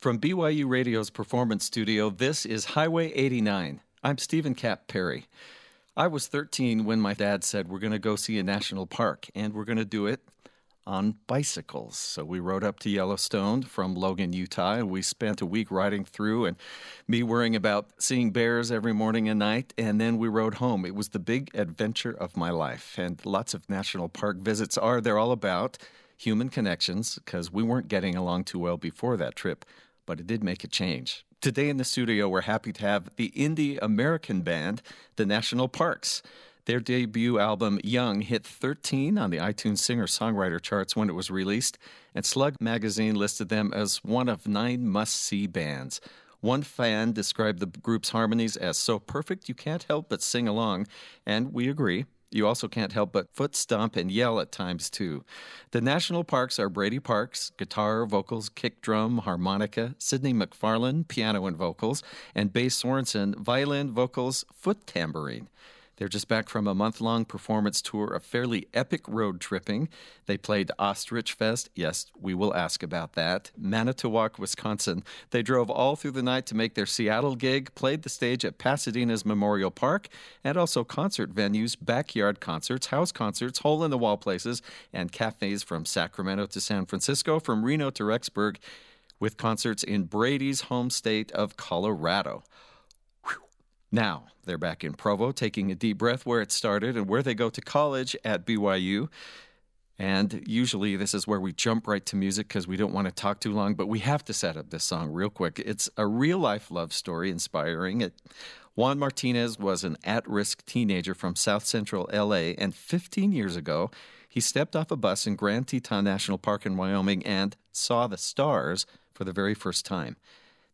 From BYU Radio's Performance Studio, this is Highway 89. I'm Stephen Capp Perry. I was 13 when my dad said, we're going to go see a national park, and we're going to do it on bicycles. So we rode up to Yellowstone from Logan, Utah, and we spent a week riding through and me worrying about seeing bears every morning and night, and then we rode home. It was the big adventure of my life, and lots of national park visits are. They're all about human connections, because we weren't getting along too well before that trip, but it did make a change. Today in the studio, we're happy to have the indie American band, The National Parks. Their debut album, Young, hit 13 on the iTunes singer-songwriter charts when it was released, and Slug Magazine listed them as one of 9 must-see bands. One fan described the group's harmonies as so perfect you can't help but sing along, and we agree. You also can't help but foot stomp and yell at times, too. The National Parks are Brady Parks, guitar, vocals, kick drum, harmonica, Sidney McFarlane, piano and vocals, and Bass Sorensen, violin, vocals, foot tambourine. They're just back from a month-long performance tour of fairly epic road tripping. They played Ostrich Fest. Yes, we will ask about that. Manitowoc, Wisconsin. They drove all through the night to make their Seattle gig, played the stage at Pasadena's Memorial Park, and also concert venues, backyard concerts, house concerts, hole-in-the-wall places, and cafes from Sacramento to San Francisco, from Reno to Rexburg, with concerts in Brady's home state of Colorado. Now, they're back in Provo, taking a deep breath where it started and where they go to college at BYU. And usually this is where we jump right to music because we don't want to talk too long, but we have to set up this song real quick. It's a real-life love story inspiring. Juan Martinez was an at-risk teenager from South Central LA, and 15 years ago, he stepped off a bus in Grand Teton National Park in Wyoming and saw the stars for the very first time.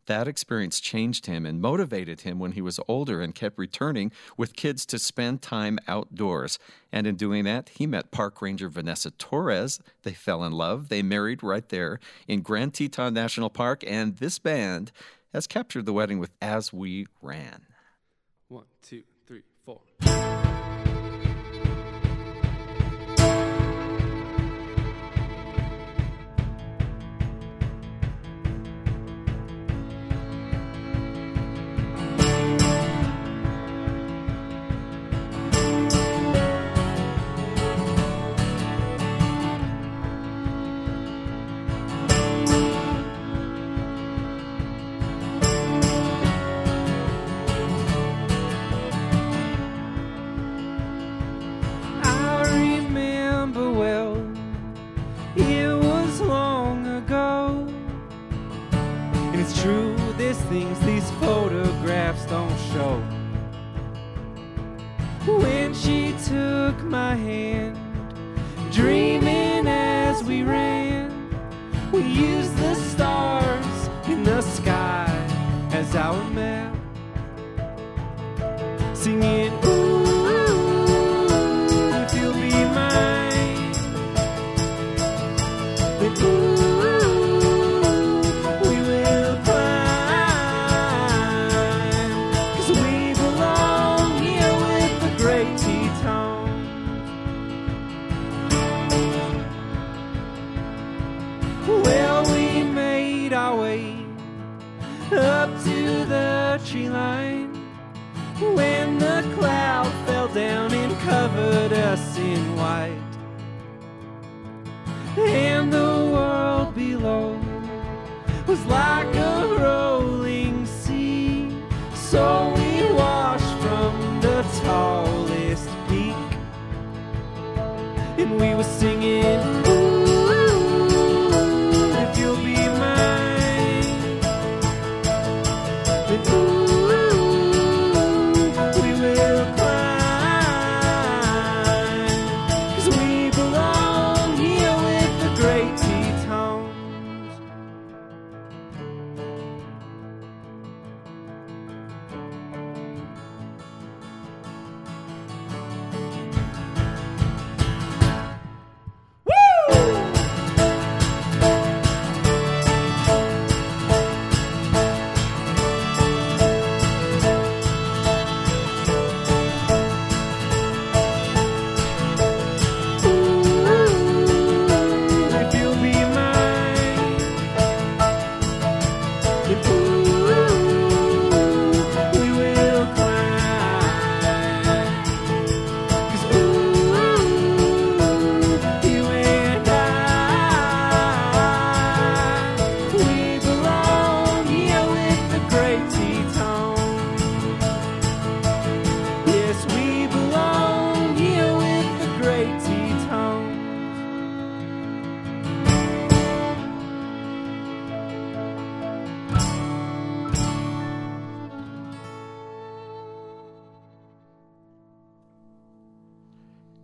That experience changed him and motivated him when he was older and kept returning with kids to spend time outdoors. And in doing that, he met park ranger Vanessa Torres. They fell in love. They married right there in Grand Teton National Park. And this band has captured the wedding with As We Ran. 1, 2, 3, 4.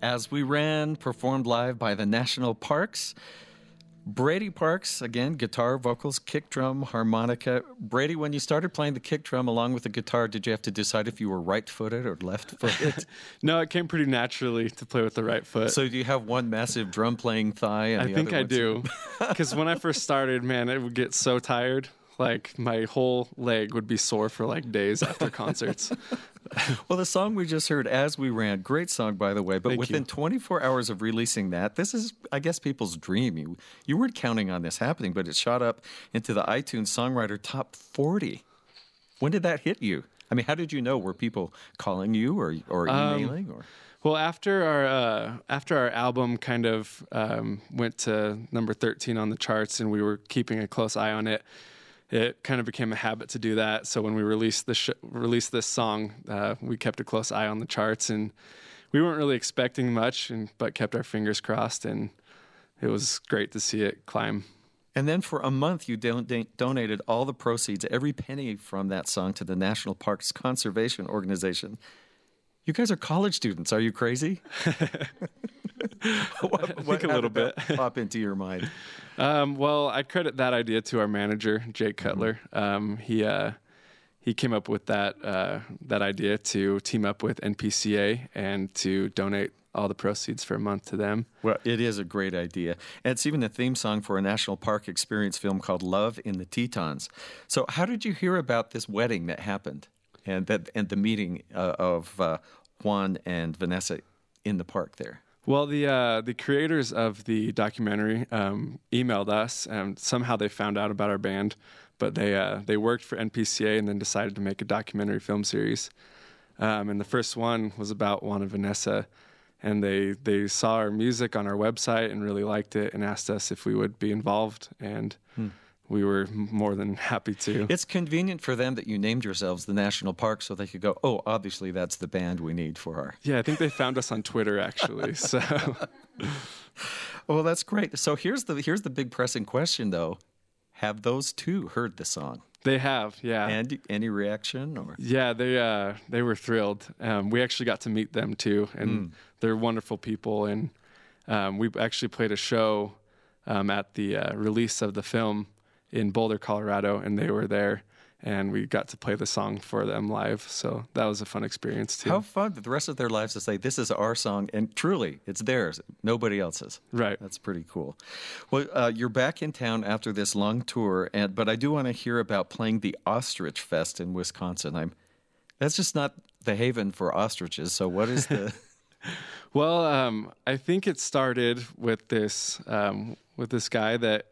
As We Ran, performed live by the National Parks. Brady Parks, again, guitar, vocals, kick drum, harmonica. Brady, when you started playing the kick drum along with the guitar, did you have to decide if you were right-footed or left-footed? No, it came pretty naturally to play with the right foot. So do you have one massive drum-playing thigh? And I think I do, because when I first started, man, it would get so tired. Like, my whole leg would be sore for, like, days after concerts. Well, the song we just heard, As We Ran, great song, by the way. But within 24 hours of releasing that, this is, I guess, people's dream. You weren't counting on this happening, but it shot up into the iTunes Songwriter Top 40. When did that hit you? I mean, how did you know? Were people calling you or emailing? Well, after our album kind of went to number 13 on the charts and we were keeping a close eye on it, it kind of became a habit to do that. So when we released this song, we kept a close eye on the charts, and we weren't really expecting much, but kept our fingers crossed, and it was great to see it climb. And then for a month, you donated all the proceeds, every penny from that song, to the National Parks Conservation Organization. You guys are college students. Are you crazy? I think a little bit pop into your mind. Well, I credit that idea to our manager, Jake Cutler. He came up with that idea to team up with NPCA and to donate all the proceeds for a month to them. Well, it is a great idea. And it's even a theme song for a National Park Experience film called Love in the Tetons. So how did you hear about this wedding that happened and the meeting of Juan and Vanessa in the park there? Well, the creators of the documentary emailed us, and somehow they found out about our band. But they worked for NPCA and then decided to make a documentary film series. And the first one was about Juan and Vanessa, and they saw our music on our website and really liked it and asked us if we would be involved, and we were more than happy to. It's convenient for them that you named yourselves the National Park, so they could go, oh, obviously that's the band we need for our... Yeah, I think they found us on Twitter, actually. So, well, that's great. So here's the big pressing question, though. Have those two heard the song? They have, yeah. And any reaction? Or? Yeah, they were thrilled. We actually got to meet them, too, and they're wonderful people. And we actually played a show at the release of the film in Boulder, Colorado, and they were there, and we got to play the song for them live, so that was a fun experience, too. How fun that the rest of their lives to say, this is our song, and truly, it's theirs, nobody else's. Right. That's pretty cool. Well, you're back in town after this long tour, but I do want to hear about playing the Ostrich Fest in Wisconsin. That's just not the haven for ostriches, so what is the... Well, I think it started with this guy that...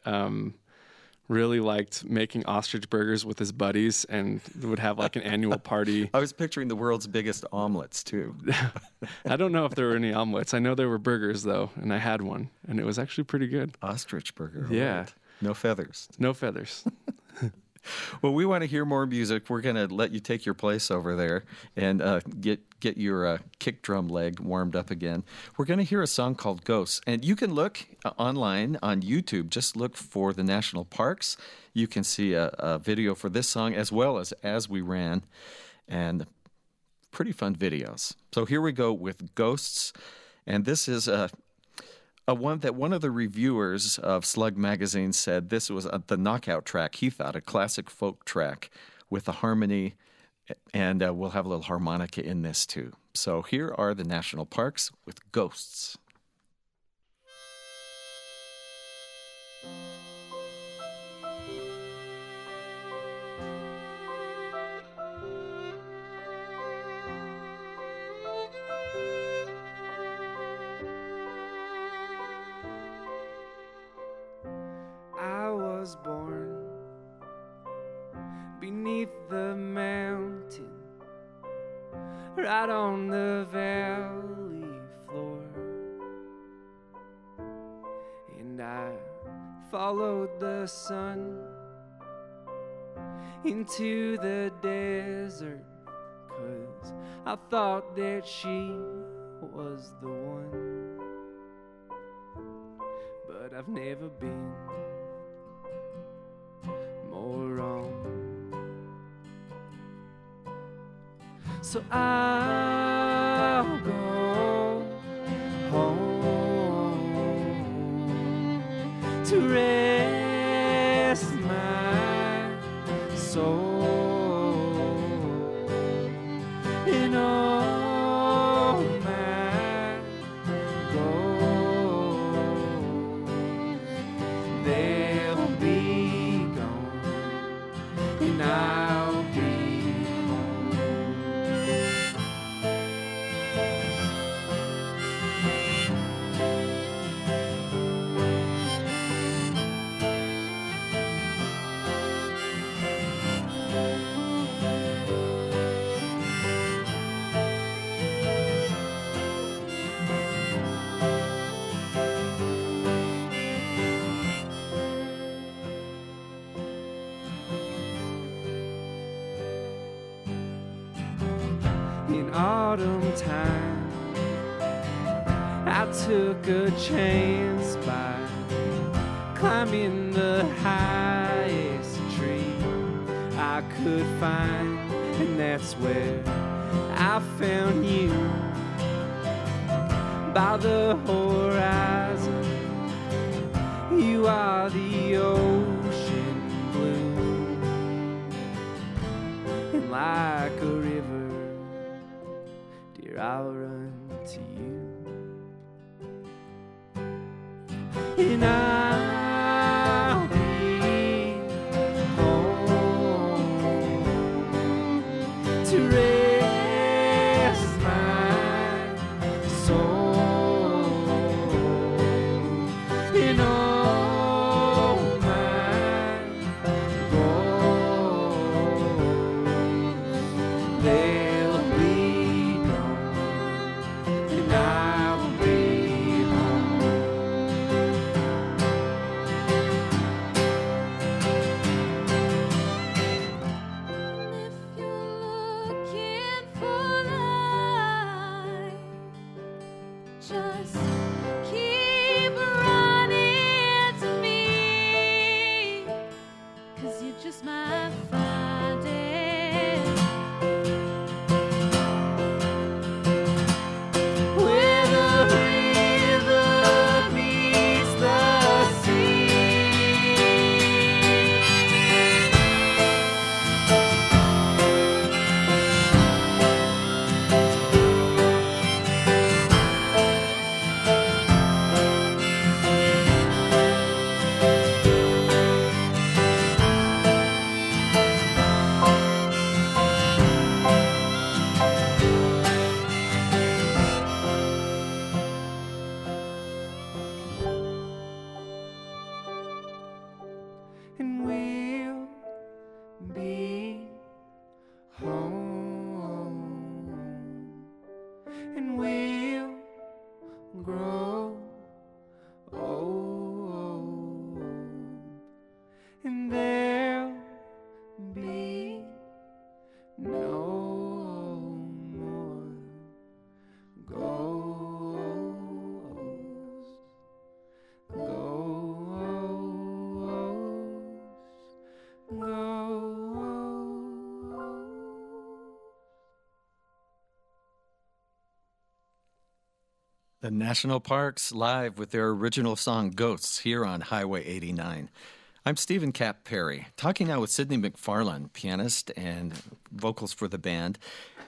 really liked making ostrich burgers with his buddies and would have like an annual party. I was picturing the world's biggest omelets too. I don't know if there were any omelets. I know there were burgers though, and I had one, and it was actually pretty good. Ostrich burger. Yeah. Right. No feathers. Well, we want to hear more music. We're going to let you take your place over there and get your kick drum leg warmed up again. We're going to hear a song called Ghosts. And you can look online on YouTube. Just look for the National Parks. You can see a video for this song as well as We Ran. And pretty fun videos. So here we go with Ghosts. And this is... one of the reviewers of Slug Magazine said this was the knockout track, he thought, a classic folk track with a harmony, and we'll have a little harmonica in this too. So here are the National Parks with Ghosts. Born beneath the mountain, right on the valley floor, and I followed the sun into the desert, 'cause I thought that she was the one, but I've never been wrong. So I'll go soul in all man goes. They'll be gone and I'll be autumn time. I took a chance by climbing the highest tree I could find, and that's where I found you. By the horizon, you are the ocean blue, and like a river, I'll run to you, and I'll be home to rest my soul in all my goals. The National Parks live with their original song, Ghosts, here on Highway 89. I'm Stephen Capp Perry, talking now with Sidney McFarlane, pianist and vocals for the band.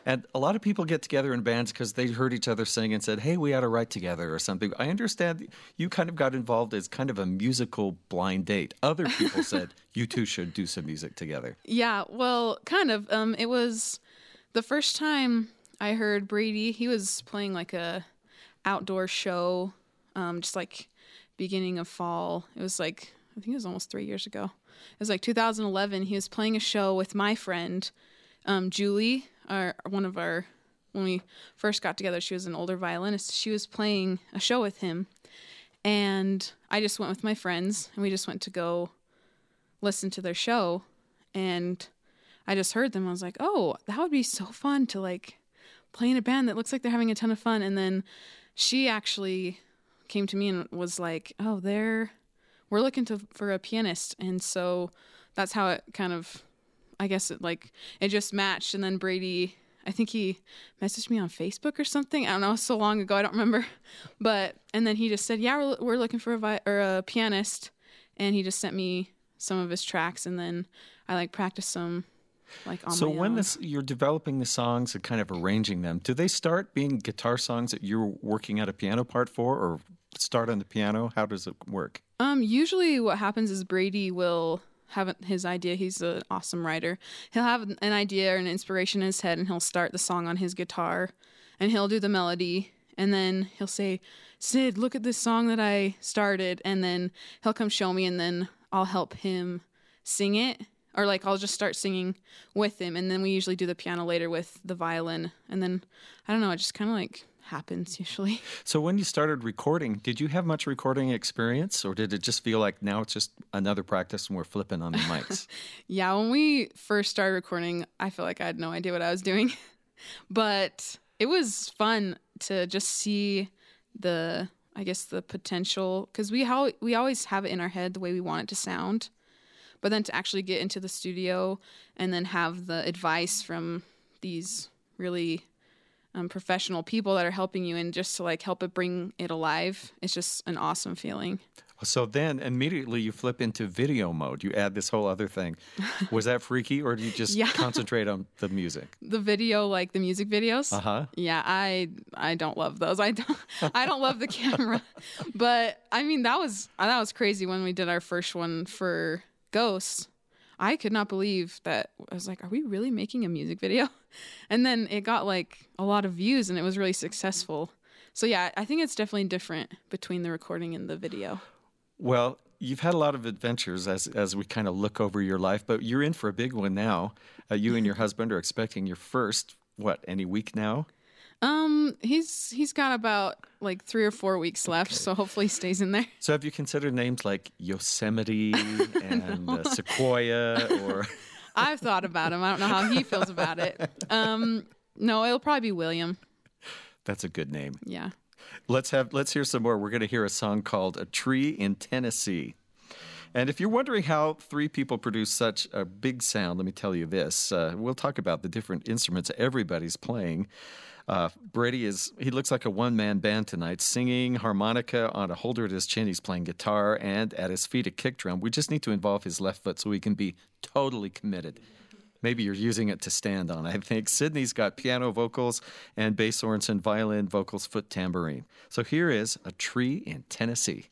And a lot of people get together in bands because they heard each other sing and said, hey, we ought to write together or something. I understand you kind of got involved as kind of a musical blind date. Other people said, you two should do some music together. Yeah, well, kind of. It was the first time I heard Brady. He was playing like a outdoor show, just like beginning of fall. It was like, I think it was almost 3 years ago. It was like 2011. He was playing a show with my friend, Julie, when we first got together, she was an older violinist. She was playing a show with him, and I just went with my friends, and we just went to go listen to their show, and I just heard them. I was like, oh, that would be so fun to like play in a band that looks like they're having a ton of fun. And then she actually came to me and was like, oh, we're looking for a pianist. And so that's how it kind of, I guess it just matched. And then Brady, I think he messaged me on Facebook or something. I don't know, so long ago, I don't remember. But, and then he just said, yeah, we're looking for a pianist. And he just sent me some of his tracks, and then I like practice some like on my own. So when you're developing the songs and kind of arranging them, do they start being guitar songs that you're working out a piano part for, or start on the piano? How does it work? Usually what happens is Brady will have his idea. He's an awesome writer. He'll have an idea or an inspiration in his head, and he'll start the song on his guitar, and he'll do the melody, and then he'll say, "Sid, look at this song that I started," and then he'll come show me, and then I'll help him sing it, or like I'll just start singing with him, and then we usually do the piano later with the violin, and then I don't know, it just kind of like happens usually. So when you started recording, did you have much recording experience, or did it just feel like now it's just another practice and we're flipping on the mics? Yeah, when we first started recording, I feel like I had no idea what I was doing, but it was fun to just see the, I guess, the potential, because we always have it in our head the way we want it to sound, but then to actually get into the studio and then have the advice from these really professional people that are helping you, and just to like help it bring it alive, it's just an awesome feeling. So then immediately you flip into video mode. You add this whole other thing. Was that freaky, or do you just concentrate on the music? The video, like the music videos. Uh huh. Yeah, I don't love those. I don't love the camera. But I mean, that was crazy when we did our first one for Ghosts. I could not believe that. I was like, are we really making a music video? And then it got like a lot of views, and it was really successful. So yeah, I think it's definitely different between the recording and the video. Well, you've had a lot of adventures as we kind of look over your life, but you're in for a big one now. You and your husband are expecting your first, any week now? He's got about like 3 or 4 weeks left, okay. So hopefully he stays in there. So have you considered names like Yosemite and no. Sequoia or... I've thought about him. I don't know how he feels about it. No, it'll probably be William. That's a good name. Yeah. Let's hear some more. We're going to hear a song called "A Tree in Tennessee." And if you're wondering how three people produce such a big sound, let me tell you this. We'll talk about the different instruments everybody's playing. Brady he looks like a one-man band tonight, singing, harmonica on a holder at his chin. He's playing guitar, and at his feet a kick drum. We just need to involve his left foot so he can be totally committed. Maybe you're using it to stand on, I think. Sidney's got piano vocals, and Bass Sorensen, violin, vocals, foot tambourine. So here is "A Tree in Tennessee."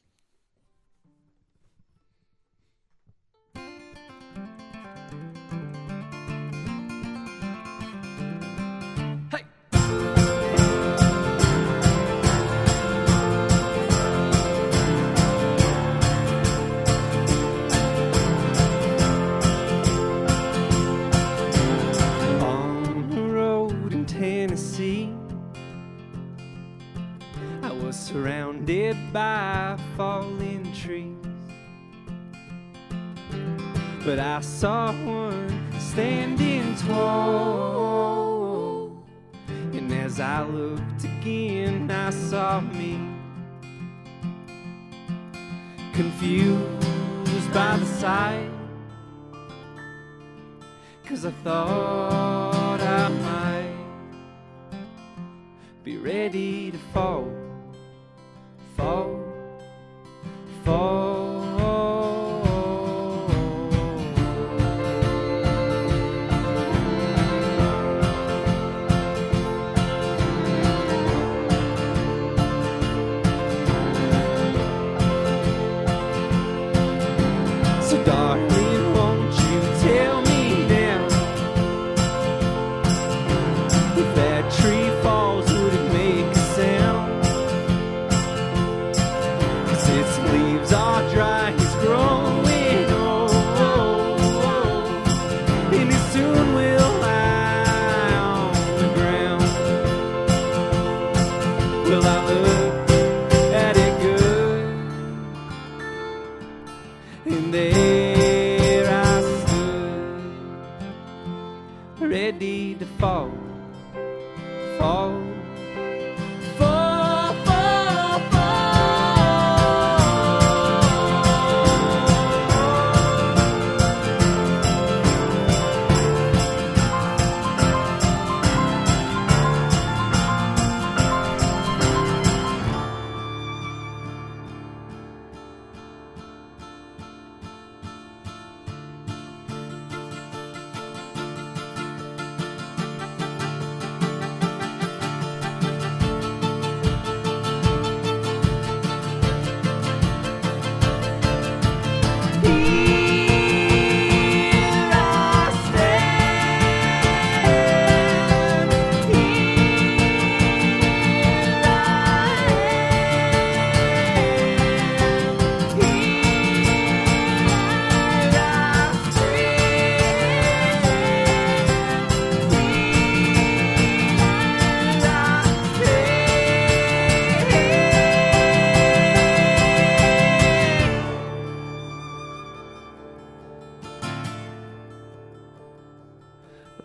Surrounded by fallen trees, but I saw one standing tall, and as I looked again, I saw me, confused by the sight, 'cause I thought I might be ready to fall. Fall, fall. So darling, won't you tell me now if that tree falls, would it make a sound? Its leaves are dry, it's growing old, and it soon will lie on the ground. Will I look at it good? And there I stood, ready to fall, fall.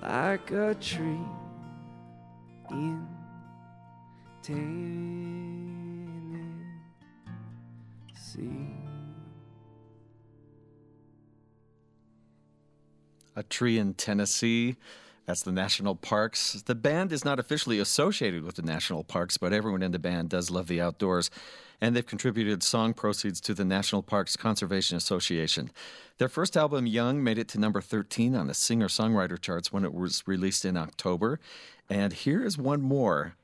like a tree in Tennessee. A Tree in Tennessee. That's the National Parks. The band is not officially associated with the National Parks, but everyone in the band does love the outdoors, and they've contributed song proceeds to the National Parks Conservation Association. Their first album, Young, made it to number 13 on the singer-songwriter charts when it was released in October. And here is one more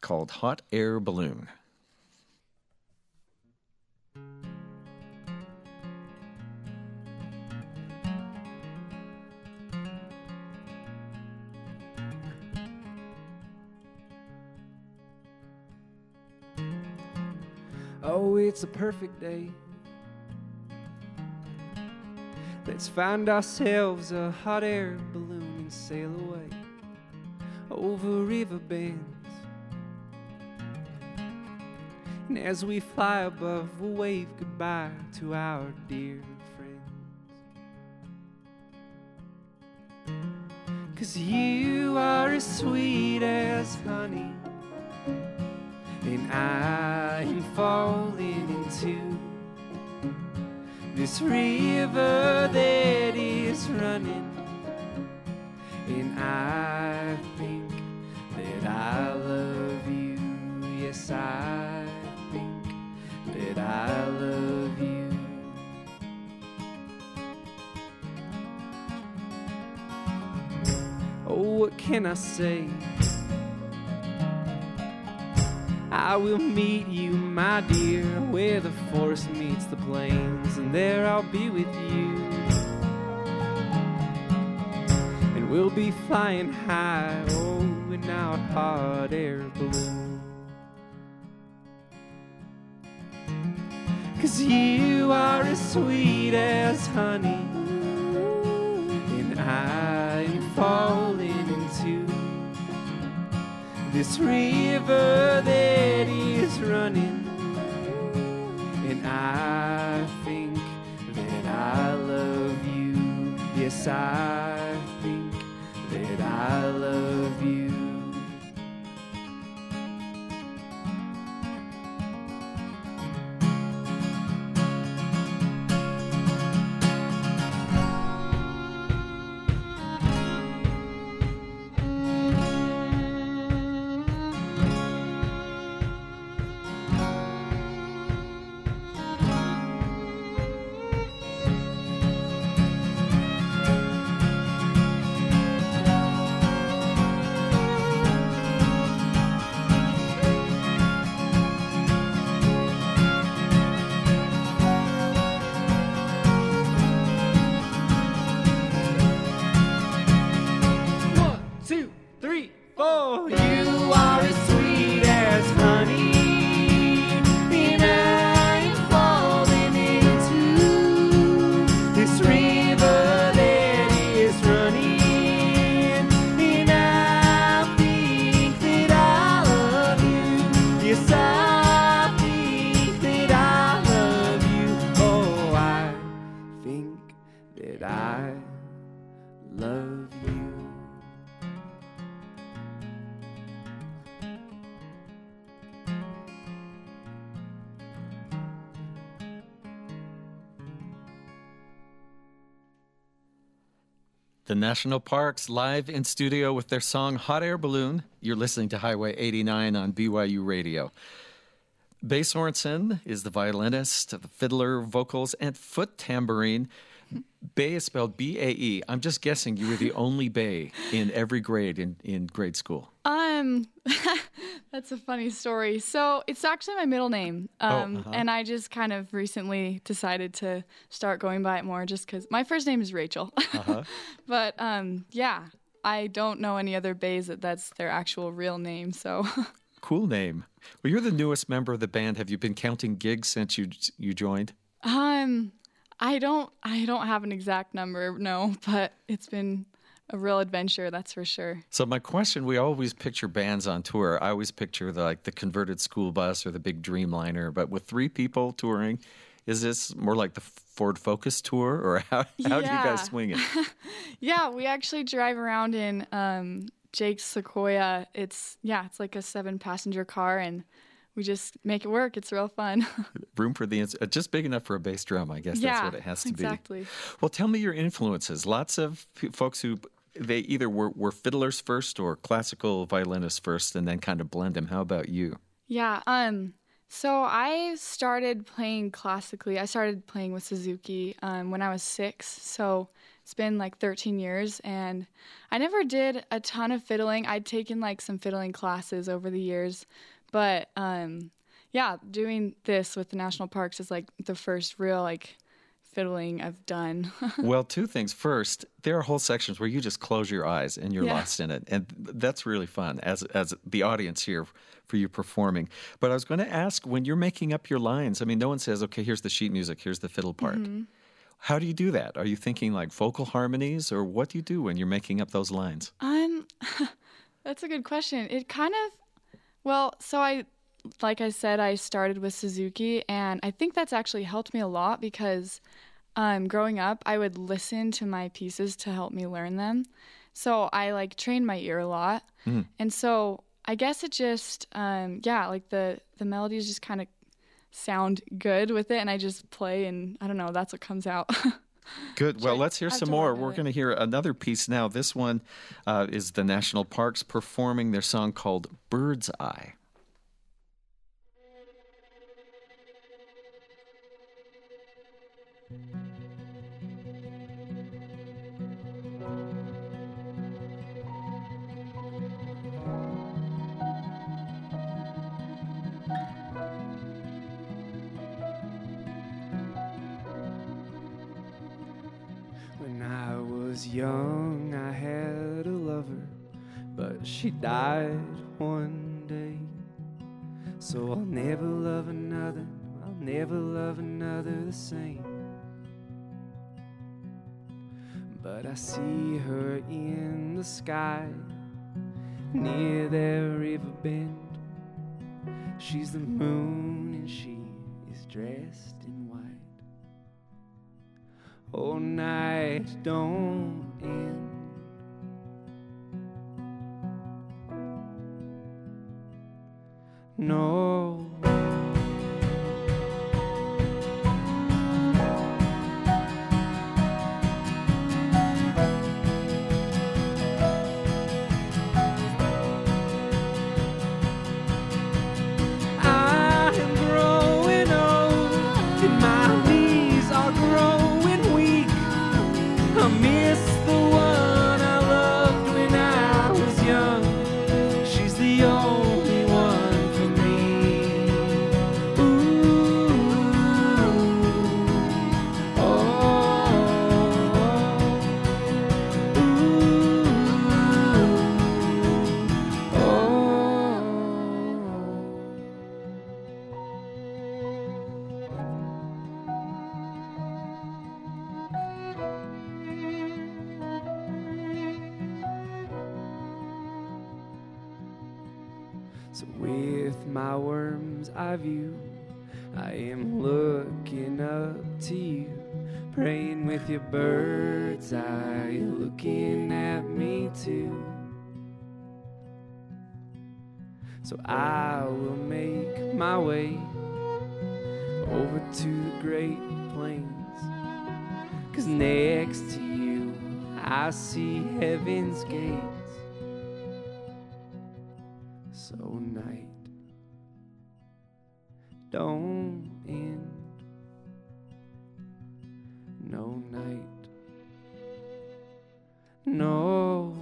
called Hot Air Balloon. Oh, it's a perfect day. Let's find ourselves a hot air balloon and sail away over river bends. And as we fly above, we'll wave goodbye to our dear friends. 'Cause you are as sweet as honey, and I am falling into this river that is running, and I think that I love you. Yes, I think that I love you. Oh, what can I say? I will meet you, my dear, where the forest meets the plains, and there I'll be with you. And we'll be flying high, oh, in our hot air balloon. 'Cause you are as sweet as honey, and I am falling into this river that is running, and I think that I love you. Yes, I think that I love you. The National Parks live in studio with their song Hot Air Balloon. You're listening to Highway 89 on BYU Radio. Bass Sorensen is the violinist, the fiddler, vocals, and foot tambourine. Bae is spelled B-A-E. I'm just guessing you were the only Bae in every grade in grade school. That's a funny story. So it's actually my middle name, and I just kind of recently decided to start going by it more, just because my first name is Rachel. But yeah, I don't know any other Bays that's their actual real name. So cool name. Well, you're the newest member of the band. Have you been counting gigs since you joined? I don't have an exact number. No, but it's been a real adventure, that's for sure. So my question, we always picture bands on tour. I always picture the converted school bus or the big Dreamliner, but with three people touring, Is this more like the Ford Focus tour, or how do you guys swing it? Yeah, we actually drive around in Jake's Sequoia. It's like a 7-passenger car, and we just make it work. It's real fun. Room for the just big enough for a bass drum, I guess. That's what it has to be. Exactly. Well, tell me your influences. Lots of folks who they either were fiddlers first or classical violinists first, and then kind of blend them. How about you? Yeah. So I started playing classically. I started playing with Suzuki when I was 6, so it's been like 13 years, and I never did a ton of fiddling. I'd taken like some fiddling classes over the years, but doing this with the National Parks is like the first real like fiddling I've done. Well, two things. First, there are whole sections where you just close your eyes and you're lost in it, and that's really fun as the audience here for you performing. But I was going to ask, when you're making up your lines, I mean, no one says, okay, here's the sheet music, here's the fiddle part. Mm-hmm. How do you do that? Are you thinking like vocal harmonies, or what do you do when you're making up those lines? That's a good question. Like I said, I started with Suzuki, and I think that's actually helped me a lot because growing up, I would listen to my pieces to help me learn them. So I like trained my ear a lot. Mm. And so I guess it just, the melodies just kind of sound good with it, and I just play, and I don't know, that's what comes out. Good. Well, let's hear some more. We're going to hear another piece now. This one is the National Parks performing their song called Bird's Eye. When I was young, I had a lover, but she died one day. So I'll never love another, I'll never love another the same. But I see her in the sky, near that river bend. She's the moon and she is dressed in white. Oh, night don't end. No. So with my worm's eye view, I am looking up to you, praying with your bird's eye, you're looking at me too. So I will make my way over to the Great Plains, 'cause next to you I see heaven's gate. So night don't end. No night. No.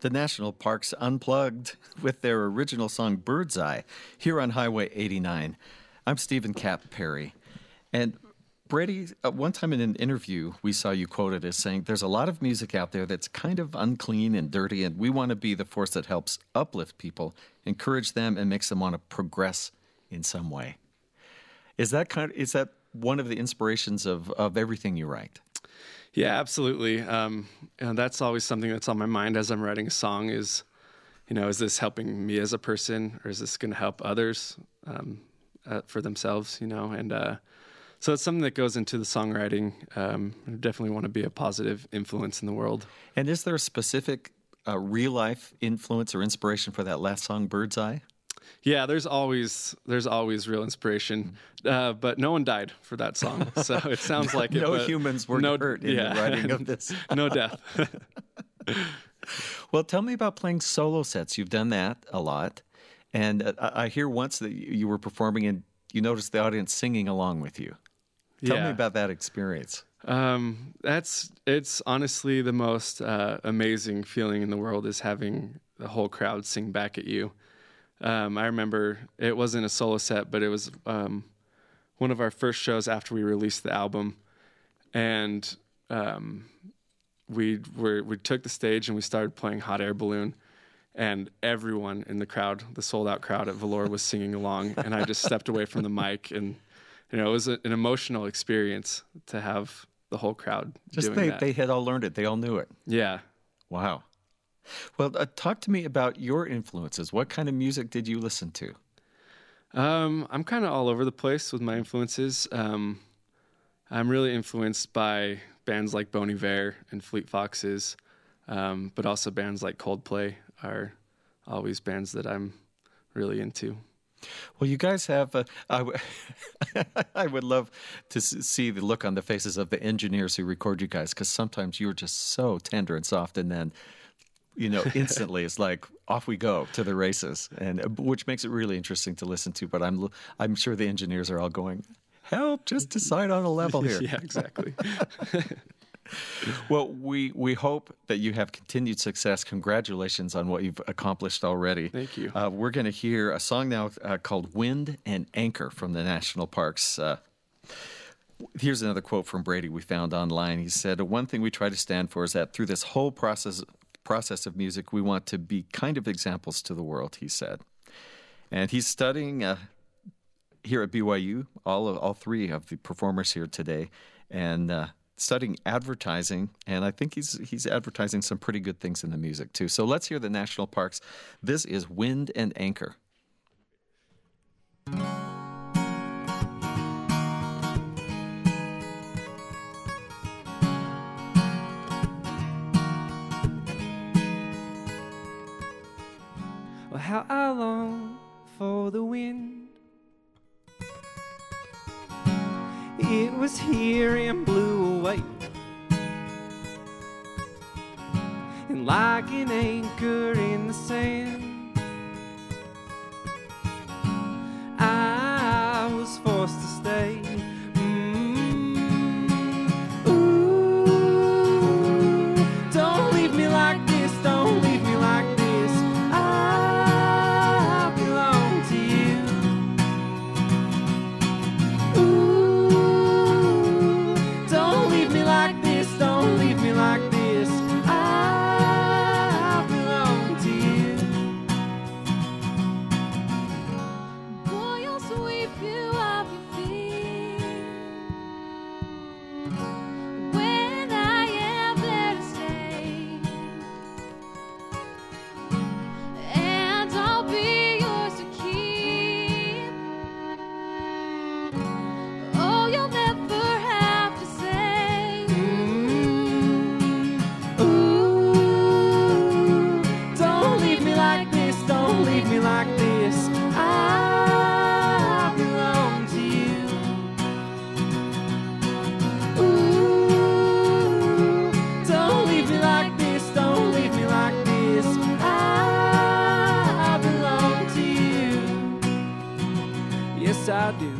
The National Parks Unplugged with their original song Bird's Eye here on Highway 89. I'm Stephen Capp Perry. And Brady, one time in an interview, we saw you quoted as saying, there's a lot of music out there that's kind of unclean and dirty, and we want to be the force that helps uplift people, encourage them, and makes them want to progress in some way. Is that one of the inspirations of everything you write? Yeah, absolutely. And that's always something that's on my mind as I'm writing a song is, is this helping me as a person, or is this going to help others for themselves, And so it's something that goes into the songwriting. I definitely want to be a positive influence in the world. And is there a specific real-life influence or inspiration for that last song, Bird's Eye? Yeah, there's always real inspiration, but no one died for that song, so it sounds like it. No humans were hurt in the writing of this. No death. Well, tell me about playing solo sets. You've done that a lot, and I hear once that you were performing and you noticed the audience singing along with you. Tell me about that experience. It's honestly the most amazing feeling in the world is having the whole crowd sing back at you. I remember it wasn't a solo set, but it was one of our first shows after we released the album, and we took the stage and we started playing Hot Air Balloon, and everyone in the crowd, the sold-out crowd at Velour, was singing along, and I just stepped away from the mic, and it was an emotional experience to have the whole crowd doing that. They had all learned it. They all knew it. Yeah. Wow. Well, talk to me about your influences. What kind of music did you listen to? I'm kind of all over the place with my influences. I'm really influenced by bands like Bon Iver and Fleet Foxes, but also bands like Coldplay are always bands that I'm really into. Well, you guys have, I would love to see the look on the faces of the engineers who record you guys, because sometimes you're just so tender and soft, and then instantly it's like off we go to the races, and which makes it really interesting to listen to. But I'm sure the engineers are all going, help, just decide on a level here. Yeah, exactly. Well, we hope that you have continued success. Congratulations on what you've accomplished already. Thank you. We're going to hear a song now called Wind and Anchor from the National Parks. Here's another quote from Brady we found online. He said, one thing we try to stand for is that through this whole process of music, we want to be kind of examples to the world, he said. And he's studying here at BYU, all three of the performers here today, and studying advertising, and I think he's advertising some pretty good things in the music, too. So let's hear the National Parks. This is Wind and Anchor. How I long for the wind. It was here and blew away, and like an anchor in the sand, I was forced to stay. I do.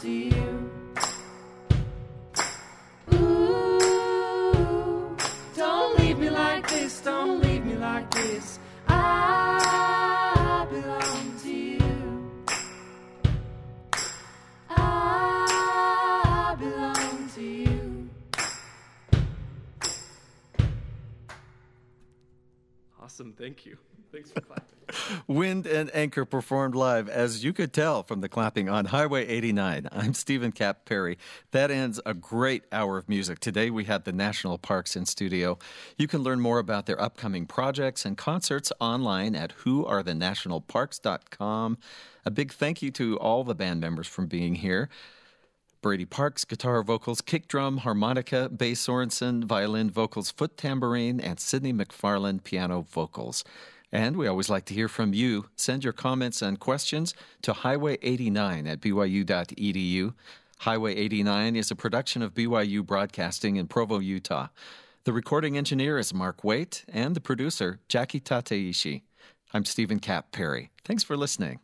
to you. Ooh, don't leave me like this, don't leave me like this. I belong to you. I belong to you. Awesome, thank you. Thanks for clapping. Wind and Anchor performed live, as you could tell from the clapping, on Highway 89. I'm Stephen Capp Perry. That ends a great hour of music. Today we had the National Parks in studio. You can learn more about their upcoming projects and concerts online at whoarethenationalparks.com. A big thank you to all the band members for being here. Brady Parks, guitar, vocals, kick drum, harmonica, Bass Sorensen, violin, vocals, foot tambourine, and Sidney McFarlane, piano, vocals. And we always like to hear from you. Send your comments and questions to highway89@byu.edu. Highway 89 is a production of BYU Broadcasting in Provo, Utah. The recording engineer is Mark Waite, and the producer, Jackie Tateishi. I'm Stephen Capp Perry. Thanks for listening.